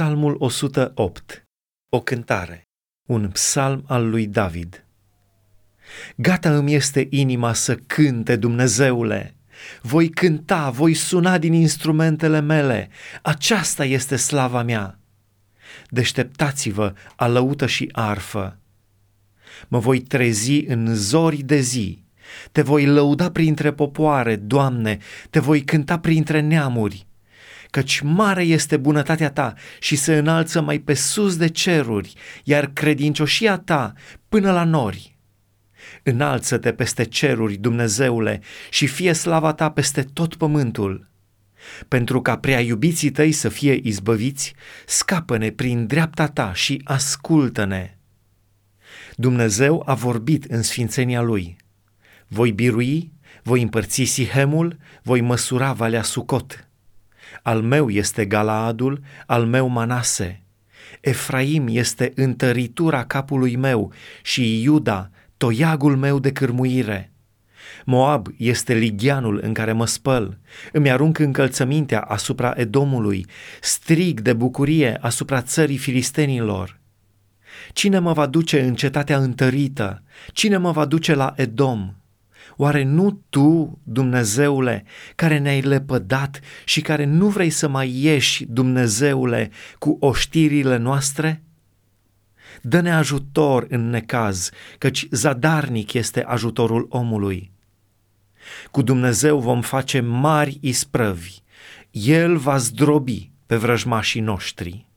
Psalmul 108, o cântare, un psalm al lui David. Gata îmi este inima să cânte, Dumnezeule! Voi cânta, voi suna din instrumentele mele, aceasta este slava mea! Deșteptați-vă, alăută și arfă! Mă voi trezi în zorii de zi, te voi lăuda printre popoare, Doamne, te voi cânta printre neamuri, căci mare este bunătatea ta și se înalță mai pe sus de ceruri, iar credincioșia ta până la nori. Înalță-te peste ceruri, Dumnezeule, și fie slava ta peste tot pământul. Pentru ca prea iubiții tăi să fie izbăviți, scapă-ne prin dreapta ta și ascultă-ne. Dumnezeu a vorbit în sfințenia lui. Voi birui, voi împărți Sihemul, voi măsura Valea Sucot. Al meu este Galaadul, al meu Manase. Efraim este întăritura capului meu și Iuda, toiagul meu de cârmuire. Moab este ligheanul în care mă spăl, îmi arunc încălțămintea asupra Edomului, strig de bucurie asupra țării filistenilor. Cine mă va duce în cetatea întărită? Cine mă va duce la Edom? Oare nu Tu, Dumnezeule, care ne-ai lepădat și care nu vrei să mai ieși, Dumnezeule, cu oștirile noastre? Dă-ne ajutor în necaz, căci zadarnic este ajutorul omului. Cu Dumnezeu vom face mari isprăvi, El va zdrobi pe vrăjmașii noștri.